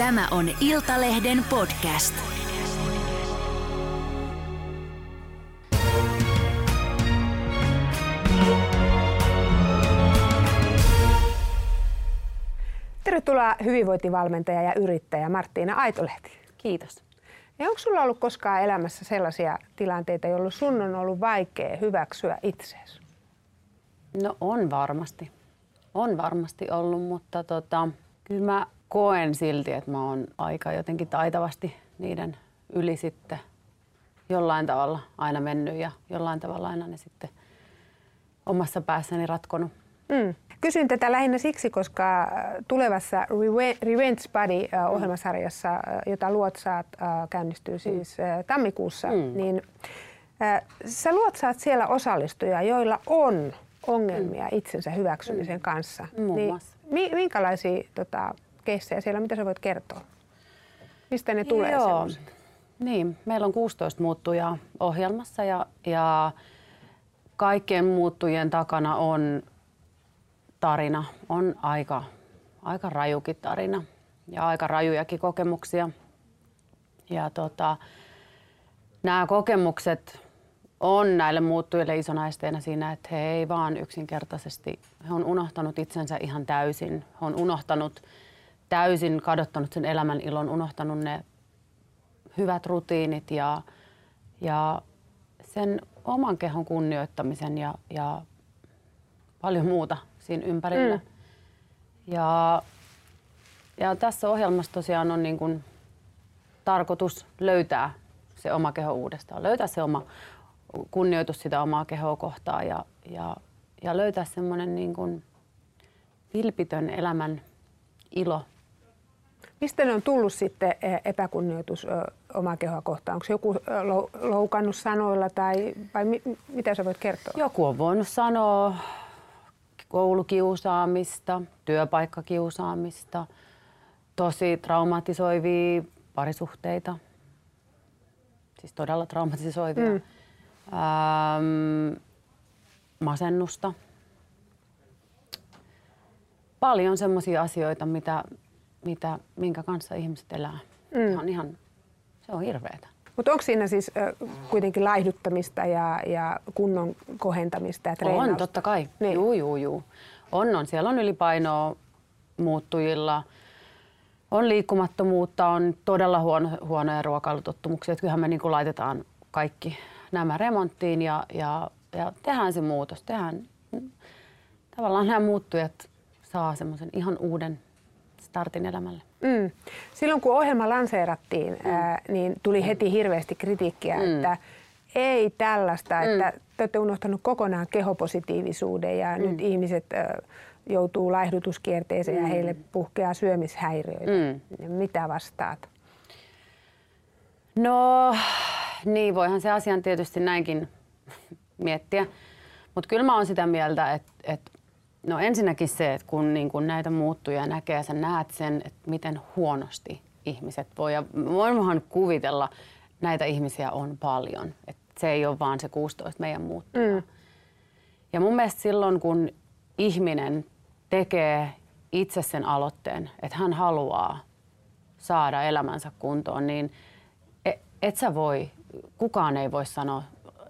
Tämä on Iltalehden podcast. Tervetuloa hyvinvointivalmentaja ja yrittäjä Martina Aitolehti. Kiitos. Ja onko sulla ollut koskaan elämässä sellaisia tilanteita, jolloin sun on ollut vaikea hyväksyä itseäsi? No on varmasti. On varmasti ollut, mutta kyllä mä koen silti, että mä oon aika jotenkin taitavasti niiden yli sitten jollain tavalla aina mennyt ja jollain tavalla aina ne sitten omassa päässäni ratkonut. Mm. Kysyn tätä lähinnä siksi, koska tulevassa Revenge Buddy-ohjelmasarjassa, jota luotsaat, käynnistyy siis tammikuussa, niin sä luotsaat siellä osallistujia, joilla on ongelmia itsensä hyväksymisen kanssa. Niin, minkälaisia keissejä siellä, mitä sä voit kertoa? Mistä ne tulee sellaiset? Niin, meillä on 16 muuttujaa ohjelmassa ja kaikkien muuttujien takana on tarina, on aika rajukin tarina ja aika rajujakin kokemuksia. Ja nämä kokemukset on näille muuttujille isona esteenä siinä, että he ei vaan yksinkertaisesti, he on unohtanut itsensä ihan täysin. He on unohtanut täysin, kadottanut sen elämän ilon, unohtanut ne hyvät rutiinit ja sen oman kehon kunnioittamisen ja paljon muuta siinä ympärillä. Mm. Ja tässä ohjelmassa tosiaan on niin kuin tarkoitus löytää se oma keho uudestaan, löytää se oma kunnioitus sitä omaa kehoa kohtaan ja löytää semmoinen niin kuin vilpitön elämän ilo. Mistä ne on tullut sitten epäkunnioitus omaa kehoa kohtaan? Onko joku loukannut sanoilla vai mitä sä voit kertoa? Joku on voinut sanoa koulukiusaamista, työpaikkakiusaamista, tosi traumatisoivia parisuhteita, siis todella traumatisoivia, masennusta. Paljon semmoisia asioita, minkä kanssa ihmiset elää. Se on hirveetä. Mutta onko siinä siis kuitenkin laihduttamista ja kunnon kohentamista ja treenausta? On, totta kai. Niin. Juu. On. Siellä on ylipainoa muuttujilla, on liikkumattomuutta, on todella huonoja ruokailutottumuksia. Et kyllähän me niinku laitetaan kaikki nämä remonttiin ja tehdään se muutos. Tavallaan nämä muuttujat saa semmoisen ihan uuden startin elämälle. Mm. Silloin kun ohjelma lanseerattiin, niin tuli heti hirveästi kritiikkiä, että ei tällaista, että te olette unohtanut kokonaan kehopositiivisuuden ja nyt ihmiset joutuu laihdutuskierteeseen ja heille puhkeaa syömishäiriöitä. Mitä vastaat? No niin, voihan se asian tietysti näinkin miettiä, mutta kyllä mä oon sitä mieltä, että no ensinnäkin se, että kun niin kun näitä muuttuja näkee ja sä näet sen, että miten huonosti ihmiset voi. Ja voinhan kuvitella, näitä ihmisiä on paljon. Et se ei ole vaan se 16 meidän muuttujaa. Ja mun mielestä silloin, kun ihminen tekee itse sen aloitteen, että hän haluaa saada elämänsä kuntoon, niin et sä voi, kukaan ei voi sanoa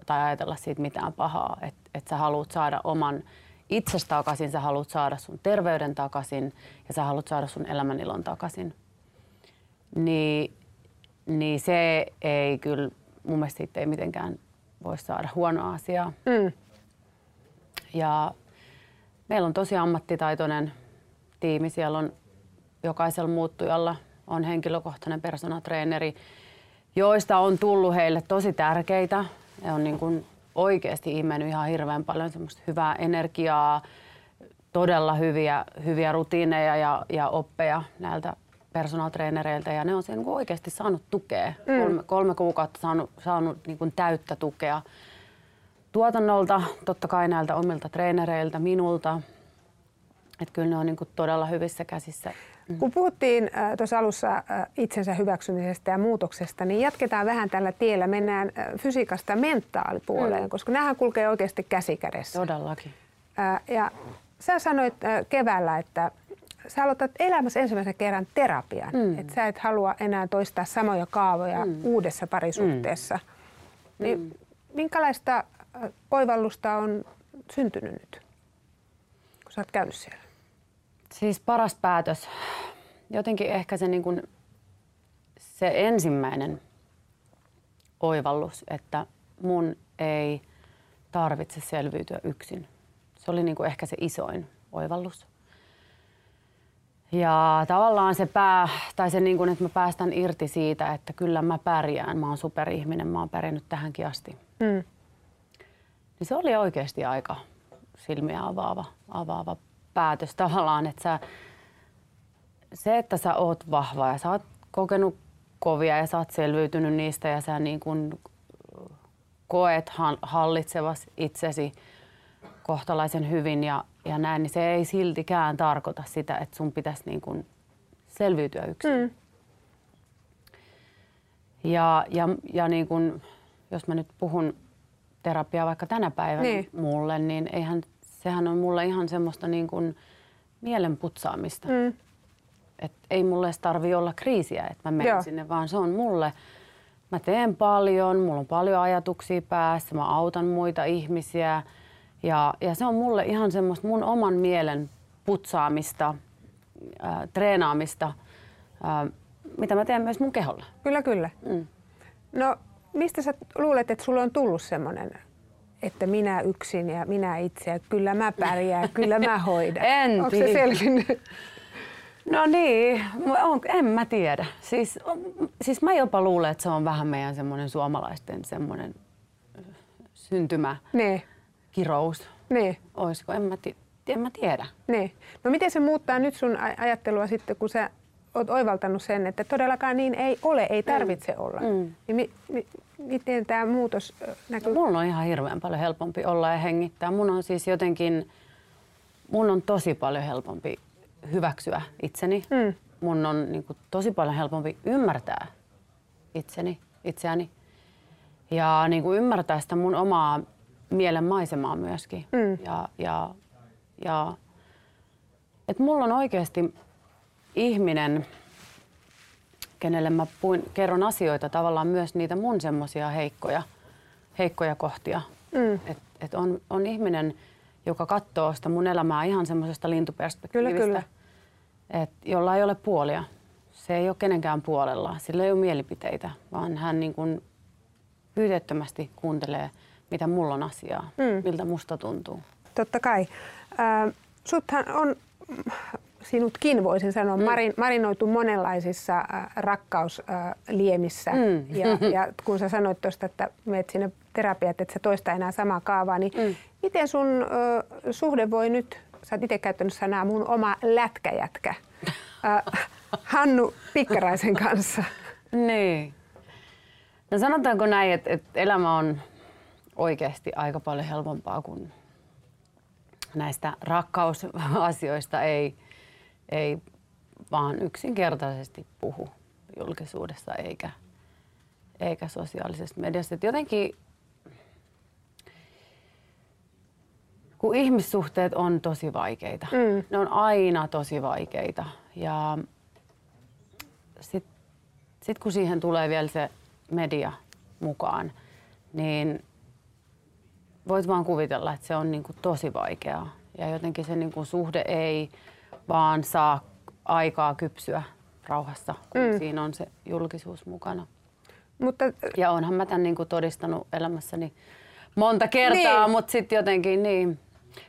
tai ajatella siitä mitään pahaa, että sä haluat saada oman itsestä takaisin, sä haluat saada sun terveyden takaisin ja sä haluat saada sun elämänilon takaisin. Niin se ei kyllä, mun mielestä siitä ei mitenkään voi saada huonoa asiaa. Ja meillä on tosi ammattitaitoinen tiimi. Siellä on jokaisella muuttujalla on henkilökohtainen personal traineri, joista on tullut heille tosi tärkeitä. Ne on niin kuin oikeasti ihmennyt ihan hirveän paljon semmoista hyvää energiaa, todella hyviä rutiineja ja oppeja näiltä personal trainereiltä. Ja ne on sen oikeasti saanut tukea. Kolme kuukautta saanut niin kuin täyttä tukea tuotannolta, totta kai näiltä omilta treenereiltä, minulta. Että kyllä ne on niin kuin todella hyvissä käsissä. Kun puhuttiin tuossa alussa itsensä hyväksymisestä ja muutoksesta, niin jatketaan vähän tällä tiellä. Mennään fysiikasta mentaalipuoleen, koska näähän kulkee oikeasti käsi kädessä. Todellakin. Ja sä sanoit keväällä, että sä aloitat elämässä ensimmäisen kerran terapian. Että sä et halua enää toistaa samoja kaavoja uudessa parisuhteessa. Niin minkälaista oivallusta on syntynyt nyt, kun sä oot käynyt siellä? Siis paras päätös. Jotenkin ehkä se, niin kun, se ensimmäinen oivallus, että mun ei tarvitse selviytyä yksin. Se oli niin kun ehkä se isoin oivallus. Ja tavallaan se niin kun, että mä päästän irti siitä, että kyllä mä pärjään, mä oon superihminen, mä oon pärjännyt tähänkin asti. Niin se oli oikeasti aika silmiä avaava päätös tavallaan, että että sä oot vahva ja sä oot kokenut kovia ja sä oot selviytynyt niistä ja sä niin kun koet hallitsevas itsesi kohtalaisen hyvin ja näin, niin se ei siltikään tarkoita sitä, että sun pitäisi niin kun selviytyä yksin. Ja niin kun, jos mä nyt puhun terapiaa vaikka tänä päivänä mulle, niin sehän on mulle ihan semmoista niin kuin mielen putsaamista. Et ei mulle edes tarvii olla kriisiä, että mä menen sinne, vaan se on mulle. Mä teen paljon, mulla on paljon ajatuksia päässä, mä autan muita ihmisiä. Ja se on mulle ihan semmoista mun oman mielen putsaamista, treenaamista, mitä mä teen myös mun keholla. Kyllä, kyllä. No, mistä sä luulet, että sulle on tullut semmoinen, että minä yksin ja minä itse, kyllä mä pärjään, kyllä mä hoidan? Onko se selvinnyt? No niin, en mä tiedä. Siis mä jopa luulen, että se on vähän meidän semmoinen suomalaisten semmoinen syntymä kirous. Olisiko? En mä tiedä. No miten se muuttaa nyt sun ajattelua sitten, kun sä oot oivaltanut sen, että todellakaan niin ei ole, ei tarvitse olla. Niin miten tämä muutos näkyy? Mulla on ihan hirveän paljon helpompi olla ja hengittää. Mun on tosi paljon helpompi hyväksyä itseni. Mun on niin kuin tosi paljon helpompi ymmärtää itseäni. Ja niin kuin ymmärtää sitä mun omaa mielen maisemaa myöskin. Että mulla on oikeasti ihminen, kenelle mä kerron asioita, tavallaan myös niitä mun semmoisia heikkoja kohtia. Et on ihminen, joka katsoo sitä mun elämää ihan semmoisesta lintuperspektiivistä, jolla ei ole puolia. Se ei ole kenenkään puolella, sillä ei ole mielipiteitä, vaan hän niin kuin pyytettömästi kuuntelee, mitä mulla on asiaa, miltä musta tuntuu. Totta kai. Suthan on... Sinutkin voisin sanoa, marinoitu monenlaisissa rakkausliemissä. Ja kun sä sanoit tuosta, että menet sinne terapiaan, että sä toista enää samaa kaavaa, niin miten sun suhde voi nyt, sä oot itse käyttänyt sanaa mun oma lätkäjätkä, Hannu Pikkaraisen kanssa? Niin. No sanotaanko näin, että elämä on oikeasti aika paljon helpompaa, kun näistä rakkausasioista ei vaan yksinkertaisesti puhu julkisuudessa eikä sosiaalisessa mediassa. Et jotenkin kun ihmissuhteet on tosi vaikeita, ne on aina tosi vaikeita. Ja sit kun siihen tulee vielä se media mukaan, niin voit vaan kuvitella, että se on niin kuin tosi vaikeaa. Ja jotenkin se niin kuin suhde ei vaan saa aikaa kypsyä rauhassa, kun siinä on se julkisuus mukana. Ja onhan mä tämän niin kuin todistanut elämässäni monta kertaa, mutta sitten jotenkin niin.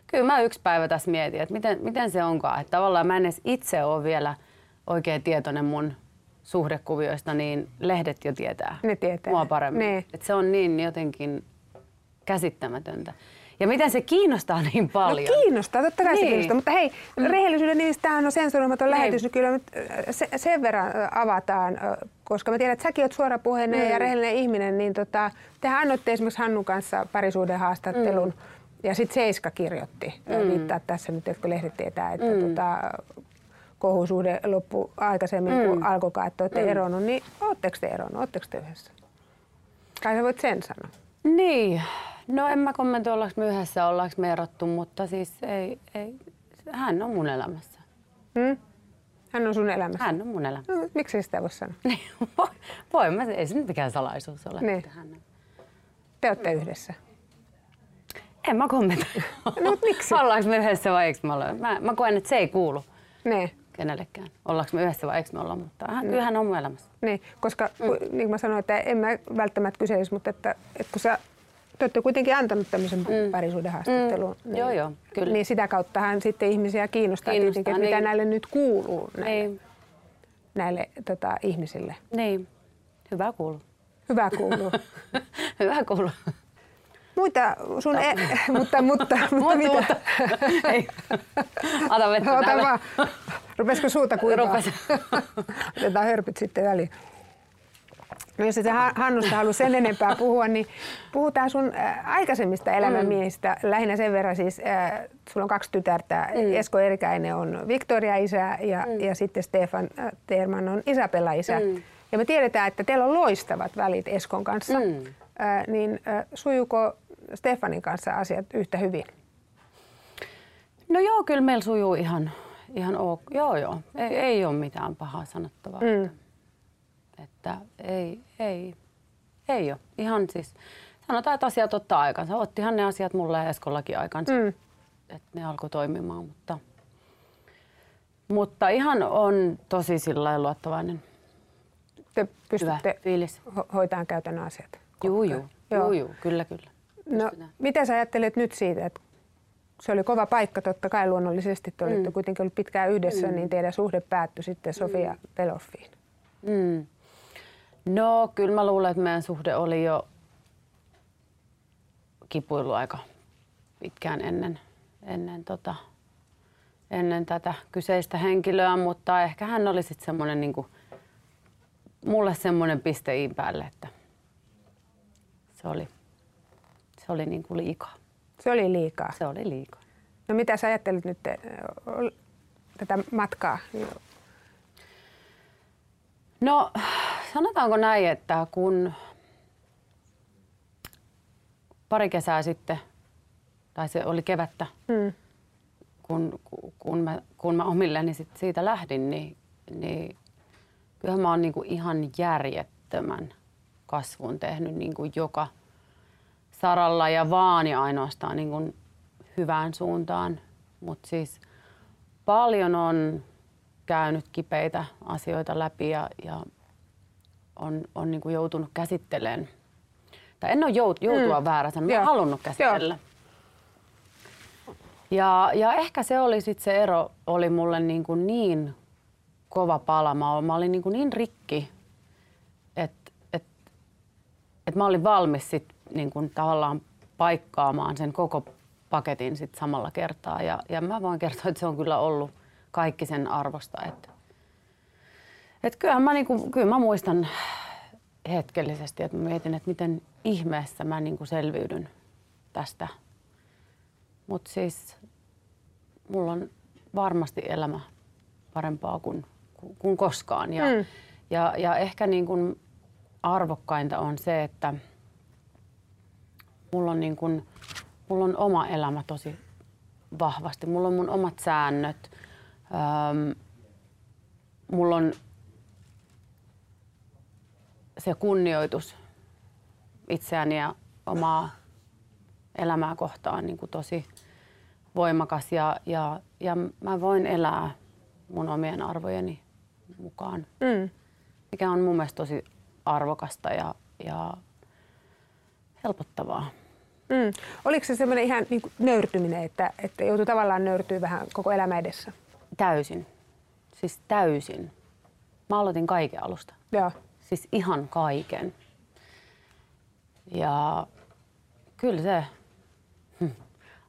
Kyllä mä yksi päivä tässä mietin, että miten se onkaan. Että tavallaan mä en edes itse ole vielä oikein tietoinen mun suhdekuvioista, niin lehdet jo tietää. Ne tietää. Mua paremmin. Että se on niin jotenkin käsittämätöntä. Ja miten se kiinnostaa niin paljon? No kiinnostaa, totta kai se kiinnostaa. Mutta hei, rehellisyyden nimissä tämähän on sensuroimaton lähetys, niin kyllä sen verran avataan, koska mä tiedän, että säkin oot suorapuheinen ja rehellinen ihminen, niin tehän annoitte esimerkiksi Hannun kanssa parisuuden haastattelun ja sitten Seiska kirjoitti, viittaa tässä nyt, että kun lehdet tietää, että kohusuhde loppui aikaisemmin kuin alkoikaan, että olette eronnut, niin ootteko te eronnut, ootteko te yhdessä? Kai sä voit sen sanoa. Niin. No en mä kommentoi, ollaanko me yhdessä, ollaanko me erottu, mutta siis hän on mun elämässä. Hän on sun elämässä? Hän on mun elämässä. No, miksi sitä voi sanoa? Ei se nyt mikään salaisuus ole. Niin. Te olette yhdessä? En mä kommentoin. No, mutta miksi? Ollaanko me yhdessä vai eikö me olla? Mä koen, että se ei kuulu. Niin. Kenellekään. Ollaanko me yhdessä vai eikö me olla, mutta kyllähän on mun elämässä. Niin, koska niin kuin mä sanoin, että en mä välttämättä kyselisi, mutta että kun sä, te olette kuitenkin antanut tämmöisen parisuuden haastattelun. Niin, joo, joo, kyllä. Niin sitä kauttahan sitten ihmisiä kiinnostaa tietenkin, että mitä näille nyt kuuluu näille ihmisille. Niin, hyvä kuuluu. Hyvä kuuluu. Hyvä kuuluu. Muita sun mutta. Ei. Ota vettä. Ota vaan. Rupesko suuta kuivaa? Rupes. Otetaan hörpyt sitten väliin. No, jos et Hannusta halua sen enempää puhua, niin puhutaan sun aikaisemmista elämänmiehistä. Lähinnä sen verran siis, sulla on 2 tytärtä. Esko Erkäinen on Victoria-isä ja sitten Stefan Terman on Isabella-isä. Ja me tiedetään, että teillä on loistavat välit Eskon kanssa. Niin sujuuko Stefanin kanssa asiat yhtä hyvin? No joo, kyllä meillä sujuu ihan ok. Joo joo, ei ole mitään pahaa sanottavaa. Että ei ole. Ihan siis, sanotaan, että asiat ottaa aikansa. Ottihan ne asiat mulle ja Eskollakin aikansa, että ne alkoi toimimaan. Mutta ihan on tosi sillain luottavainen. Te pystytte hoitamaan käytännön asiat? Joo, kyllä. No, mitä sä ajattelet nyt siitä, että se oli kova paikka totta kai luonnollisesti, te olitte kuitenkin ollut pitkään yhdessä, niin teidän suhde päättyi sitten Sofia Beloffiin. No, kyllä mä luulen, että meidän suhde oli jo kipuillut aika pitkään ennen tätä kyseistä henkilöä, mutta ehkä hän oli sitten semmoinen niin kuin mulle semmoinen piste iin päälle, että se oli niin kuin liikaa. Se oli liikaa? Se oli liikaa. No mitä sä ajattelit nyt tätä matkaa? No sanotaanko näin, että kun pari kesää sitten, tai se oli kevättä, kun mä omilleni sit siitä lähdin, niin kyllähän mä oon niin kuin ihan järjettömän kasvun tehnyt niin kuin joka saralla ja vaan ja ainoastaan niin kuin hyvään suuntaan. Mutta siis paljon on käynyt kipeitä asioita läpi ja on niin kuin joutunut käsittelemään. Tai en ole joutua vääränsä, mä oon halunnut käsitellä. Ja ehkä se oli sit se ero, oli mulle niin kova pala. Mä olin niin rikki, että mä olin valmis sit, niin kun tavallaan paikkaamaan sen koko paketin sit samalla kertaa. Ja mä voin kertoa, että se on kyllä ollut kaikki sen arvosta. Et kyllähän mä, kyllä mä muistan hetkellisesti, että mä mietin, että miten ihmeessä mä niin kun selviydyn tästä. Mutta siis mulla on varmasti elämä parempaa kuin koskaan. Ja ehkä niin kun arvokkainta on se, että mulla on oma elämä tosi vahvasti. Mulla on mun omat säännöt. Mulla on se kunnioitus itseäni ja omaa elämää kohtaan niin kuin tosi voimakas. Ja mä voin elää mun omien arvojeni mukaan, mikä on mun mielestä tosi arvokasta ja helpottavaa. Oliko se semmoinen ihan niin kuin nöyrtyminen, että joutui tavallaan nöyrtyä vähän koko elämä edessä? Täysin. Siis täysin. Mä aloitin kaiken alusta. Joo. Siis ihan kaiken. Ja kyllä se,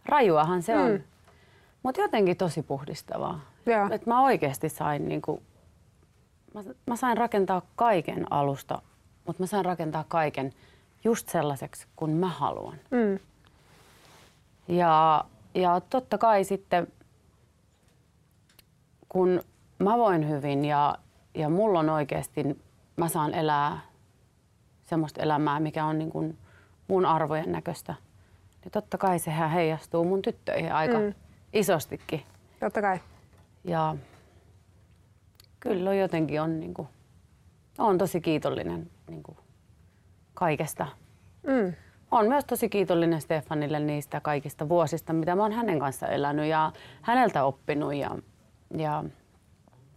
rajuahan se on, mutta jotenkin tosi puhdistavaa. Joo. Et mä oikeasti sain niinku, mä sain rakentaa kaiken alusta, mutta mä sain rakentaa kaiken just sellaiseksi, kun mä haluan. Ja totta kai sitten, kun mä voin hyvin ja mulla on oikeasti, mä saan elää semmoista elämää, mikä on niin kuin mun arvojen näköistä, niin totta kai sehän heijastuu mun tyttöihin aika isostikin. Totta kai. Ja Kyllä jotenkin on, niin kuin, on tosi kiitollinen niin kuin, kaikesta. Mm. Olen myös tosi kiitollinen Stefanille niistä kaikista vuosista, mitä mä oon hänen kanssa elänyt ja häneltä oppinut ja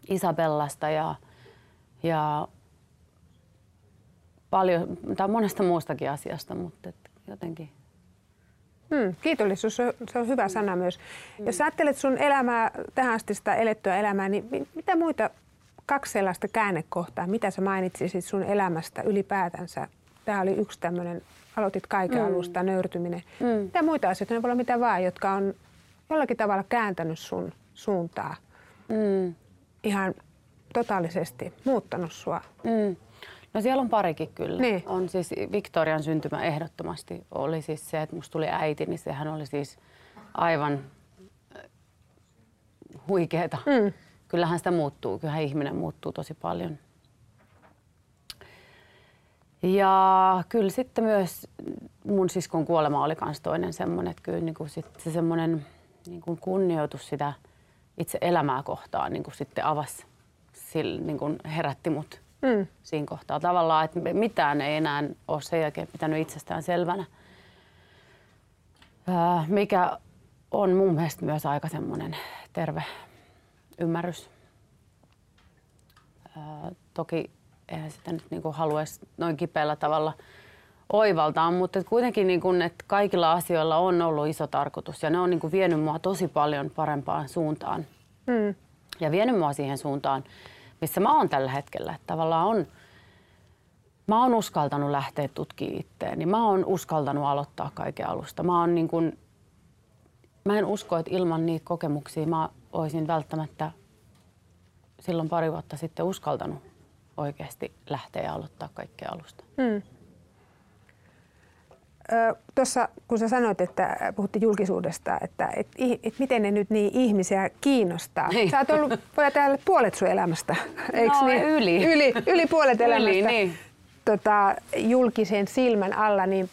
Isabellasta ja paljon, tai monesta muustakin asiasta, mutta jotenkin. Kiitollisuus se on hyvä sana myös. Jos ajattelet sun elämää, tähän asti sitä elettyä elämää, niin mitä muita kaksi sellaista käännekohtaa, mitä sä mainitsisit sun elämästä ylipäätänsä? Tämä oli yksi tämmöinen, aloitit kaiken alusta, nöyrtyminen. Mitä muita asioita, ne voi olla mitä vaan, jotka on jollakin tavalla kääntänyt sun suuntaa. Ihan totaalisesti muuttanut sua. No siellä on parikin kyllä. Niin. On siis Victorian syntymä ehdottomasti. Oli siis se, että musta tuli äiti, niin sehän oli siis aivan huikeeta. Kyllähän sitä muuttuu. Kyllähän ihminen muuttuu tosi paljon. Ja kyllä sitten myös mun siskon kuolema oli kans toinen semmoinen, että kyllä niinku sit se semmoinen niinku kunnioitus sitä itse elämää kohtaan niinku sitten avasi, niinku herätti mut siinä kohtaa tavallaan, että mitään ei enää ole sen jälkeen pitänyt itsestään selvänä, mikä on mun mielestä myös aika semmoinen terve ymmärrys. Toki eihän sitä nyt niinku haluaisi noin kipeällä tavalla oivaltaa, mutta kuitenkin niinku, että kaikilla asioilla on ollut iso tarkoitus ja ne on niinku vienyt mua tosi paljon parempaan suuntaan ja vienyt mua siihen suuntaan, missä mä oon tällä hetkellä. Että tavallaan mä oon uskaltanut lähteä tutkimaan itteeni, mä oon uskaltanut aloittaa kaiken alusta. Mä en usko, että ilman niitä kokemuksia mä olisin välttämättä silloin pari vuotta sitten uskaltanut oikeasti lähteä ja aloittaa kaikkea alusta. Tuossa kun sä sanoit, että puhuttiin julkisuudesta, että miten ne nyt niin ihmisiä kiinnostaa. Niin. Sä oot ollut, voi täällä puolet sun elämästä, eikö no, niin? Yli puolet elämästä niin. Julkisen silmän alla, niin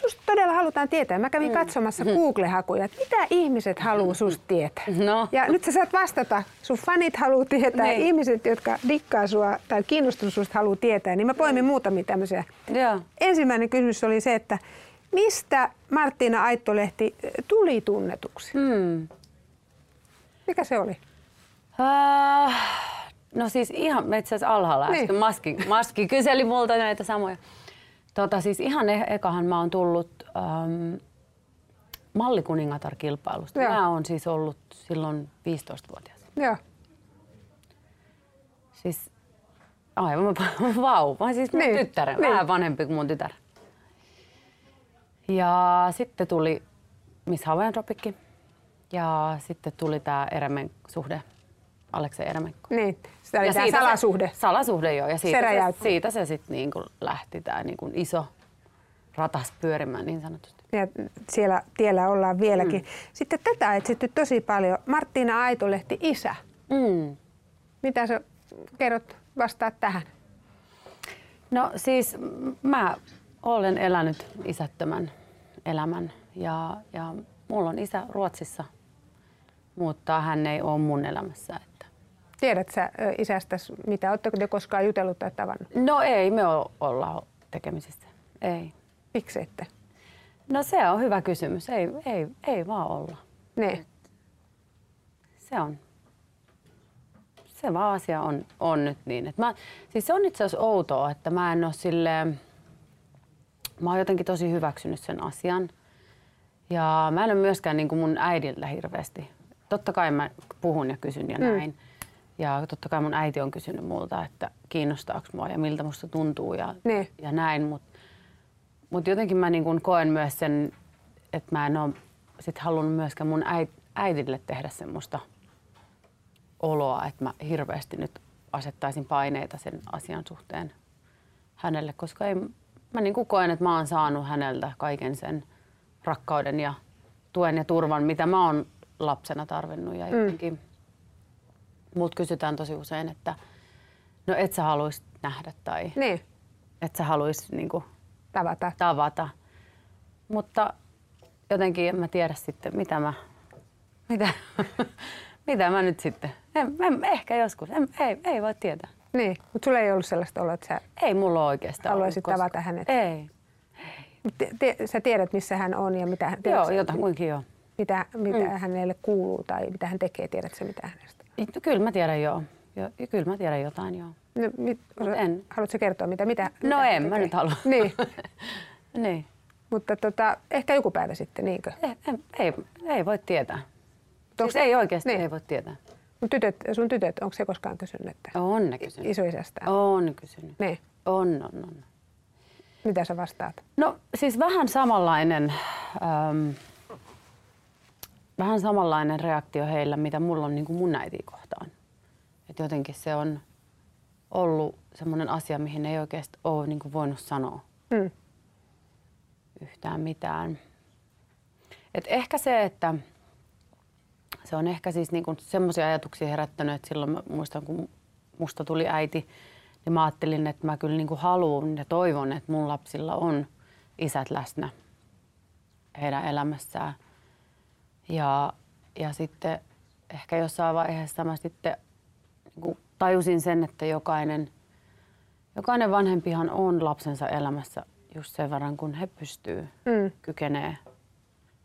susta todella halutaan tietää. Mä kävin katsomassa Google-hakuja, että mitä ihmiset haluaa susta tietää. No. Ja nyt sä saat vastata. Sun fanit haluaa tietää, niin. Ihmiset, jotka dikkaa sua tai kiinnostunut susta haluaa tietää. Niin mä poimin muutamia tämmöisiä. Ja. Ensimmäinen kysymys oli se, että mistä Martina Aitolehti tuli tunnetuksi? Mikä se oli? No siis ihan itse asiassa alhaalla niin. Äsken. Maski kyseli multa näitä samoja. Siis ihan ekahan mä oon tullut Mallikuningatar-kilpailusta. Mä oon siis ollut silloin 15-vuotias. Joo. Siis aivan vauva, siis mun niin. Tyttären, niin. Vähän vanhempi kuin mun tytär. Ja sitten tuli Miss Hawaiian Tropic ja sitten tuli tää suhde. Alexei niin, sitä oli tämä salasuhde. Salasuhde joo, ja siitä se sitten niinku lähti tämä niinku iso ratas pyörimään niin sanotusti. Ja siellä tiellä ollaan vieläkin. Sitten tätä etsitty tosi paljon. Martina Aitolehti, isä. Mitä sä kerrot, vastaat tähän? No siis mä olen elänyt isättömän elämän ja mulla on isä Ruotsissa, mutta hän ei ole mun elämässä. Tiedät sä isästäsi mitä? Oletteko te koskaan jutellut tai tavannut? No ei, me ollaan tekemisissä. Ei. Miksi ette? No se on hyvä kysymys. Ei vaan olla. Niin. Se vaan asia on nyt niin. Että siis se on itse asiassa outoa, että mä en ole silleen, mä oon jotenkin tosi hyväksynyt sen asian. Ja mä en ole myöskään niin kuin mun äidiltä hirveästi. Totta kai mä puhun ja kysyn ja näin. Ja totta kai mun äiti on kysynyt multa, että kiinnostaako mua ja miltä musta tuntuu ja näin. Mutta jotenkin mä niin kun koen myös sen, että mä en ole sit halunnut myöskään mun äidille tehdä semmoista oloa, että mä hirveästi nyt asettaisin paineita sen asian suhteen hänelle. Koska mä niin kun koen, että mä oon saanut häneltä kaiken sen rakkauden ja tuen ja turvan, mitä mä oon lapsena tarvinnut ja jotenkin. Mut kysytään tosi usein, että no et sä haluis nähdä tai niin. Et sä haluis niinku tavata. Mutta jotenkin en mä tiedä sitten, mitä mä nyt sitten Ehkä joskus, ei voi tietää. Niin, mutta sulla ei ollut sellaista oloa, että sä ei mulla oikeastaan haluaisit tavata hänet? Ei. Sä tiedät, missä hän on ja mitä hän tekee? Joo, jotakuinkin joo. Mitä hänelle kuuluu tai mitä hän tekee, tiedät sä mitä hänestä? No, kyllä mä tiedän joo. Kyllä mä tiedän jotain joo. No, haluatko kertoa mitä no en mä nyt halua. Niin. Niin. Mutta ehkä joku päivä sitten, niinkö? Ei voi tietää. Siis ei oikeasti niin. Ei voi tietää. Sun tytöt, onko se koskaan kysynyt? On ne kysynyt. Isoisästä? On kysynyt. Niin. On. Mitä sä vastaat? No siis vähän samanlainen reaktio heillä, mitä mulla on niin kuin mun äitiä kohtaan. Et jotenkin se on ollut semmoinen asia, mihin ei oikeasti ole niin kuin voinut sanoa yhtään mitään. Et ehkä se, että se on ehkä siis niin kuin semmoisia ajatuksia herättänyt, että silloin mä muistan, kun musta tuli äiti, niin mä ajattelin, että mä kyllä niin kuin haluan ja toivon, että mun lapsilla on isät läsnä heidän elämässään. Ja sitten ehkä jossain vaiheessa mä sitten niin kuin tajusin sen, että jokainen vanhempihan on lapsensa elämässä just sen verran, kun he pystyy, kykenee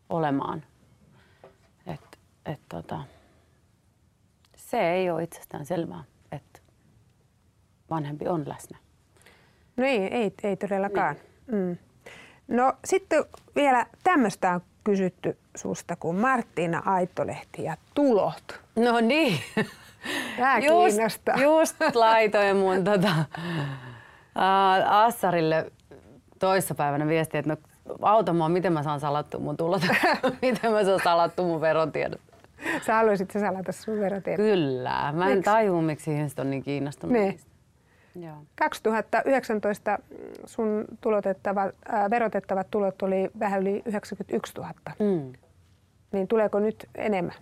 olemaan. Se ei ole itsestään selvää, että vanhempi on läsnä. No ei todellakaan. Niin. No sitten vielä tämmöistä on kysytty susta kuin Martina Aitolehti ja tulot. No niin. Tää kiinnostaa. Just laitoin mun Assarille toissapäivänä viestiä, että auta mua, miten mä saan salattua mun tulot, miten mä saan salattua mun verotiedot. Sä haluaisit salata sun verotiedot? Kyllä. Mä en tajua, miksi ihmiset on niin kiinnostunut. Niin. Joo. 2019 sun verotettavat tulot oli vähän yli 91 000. Niin tuleeko nyt enemmän?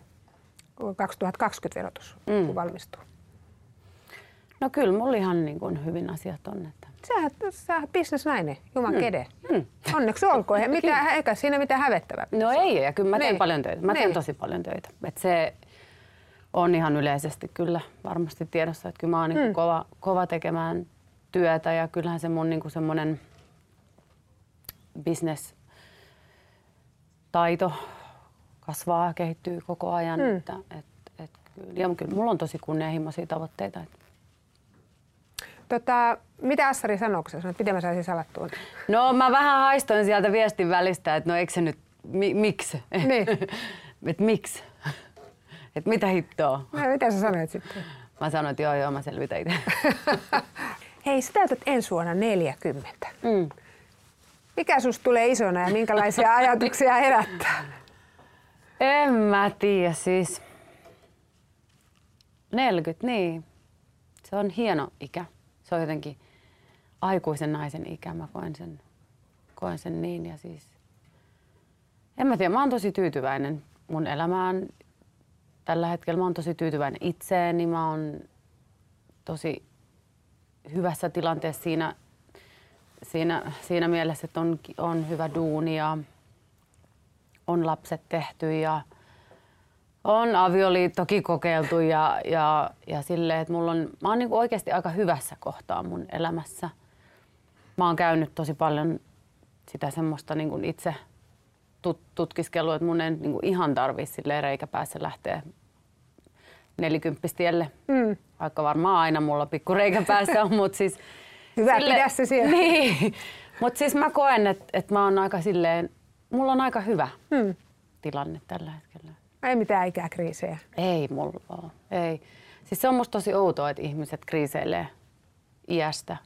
2020 verotus, kun valmistuu. No kyllä, mulla ihan niin kuin hyvin asiat on. Että sä oot bisnesnainen, jumakede. Onneksi olkoon. Eikä siinä mitään hävettävää. No ei, ja kyllä mä teen paljon töitä. Mä teen tosi paljon töitä. Et se on ihan yleisesti kyllä varmasti tiedossa, että kyllä mä oon niin kuin kova tekemään työtä ja kyllähän se mun niin kuin semmoinen bisnestaito kasvaa ja kehittyy koko ajan. Ja kyllä mulla on tosi kunnianhimoisia tavoitteita. Mitä Assari sanoo, kun sä sanoit, miten mä saisin salattua? No mä vähän haistoin sieltä viestin välistä, että no eikö se nyt, miksi? Niin. Että miksi? Että mitä hittoa? No, mitä sä sanoit sitten? Mä sanoin, että joo, mä selvitän itse. Hei, sä täytät ensi vuonna 40. Mikä susta tulee isona ja minkälaisia ajatuksia herättää? En mä tiedä siis. 40, niin. Se on hieno ikä. Se on jotenkin aikuisen naisen ikä. Mä koen sen niin ja siis en mä tiedä, mä oon tosi tyytyväinen mun elämään tällä hetkellä. Mä oon tosi tyytyväinen itseeni. Mä oon tosi hyvässä tilanteessa siinä mielessä, että on hyvä duuni ja on lapset tehty ja on avioliittokin kokeiltu ja silleen, että mä oon niinku oikeasti aika hyvässä kohtaa mun elämässä. Mä oon käynyt tosi paljon sitä semmoista niinku itse tutkiskelua, että mun ei niinku ihan tarvii silleen reikä päässä lähteä nelikymppistieelle. Vaikka varmaan aina mulla pikku reikä päässä on, mutta siis hyvä pidä se siellä. Niin, mutta siis mä koen, että mä oon aika silleen, mulla on aika hyvä tilanne tällä hetkellä. Ei mitään ikäkriisejä. Ei mulla ole. Ei. Siis se on musta tosi outoa, että ihmiset kriiseilee iästä.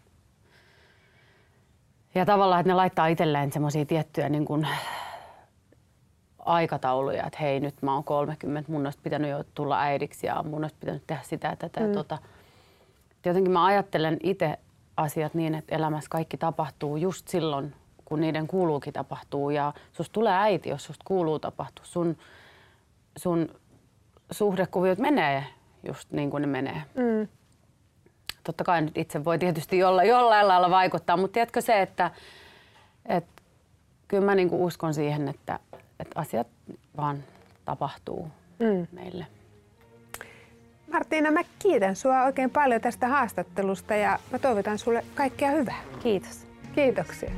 Ja tavallaan, että ne laittaa itselleen semmoisia tiettyjä niin kuin aikatauluja, että hei, nyt mä oon 30, mun olisi pitänyt jo tulla äidiksi ja mun olisi pitänyt tehdä sitä tätä. Jotenkin mä ajattelen itse asiat niin, että elämässä kaikki tapahtuu just silloin, kun niiden kuuluukin tapahtuu. Ja susta tulee äiti, jos susta kuuluu tapahtua. Sun suhdekuviot menee just niin kuin ne menee. Totta kai nyt itse voi tietysti jollain lailla vaikuttaa, mutta tiedätkö se, että kyllä mä niin kuin uskon siihen, että asiat vaan tapahtuu meille. Martina, mä kiitän sua oikein paljon tästä haastattelusta ja mä toivotan sulle kaikkea hyvää. Kiitos. Kiitoksia.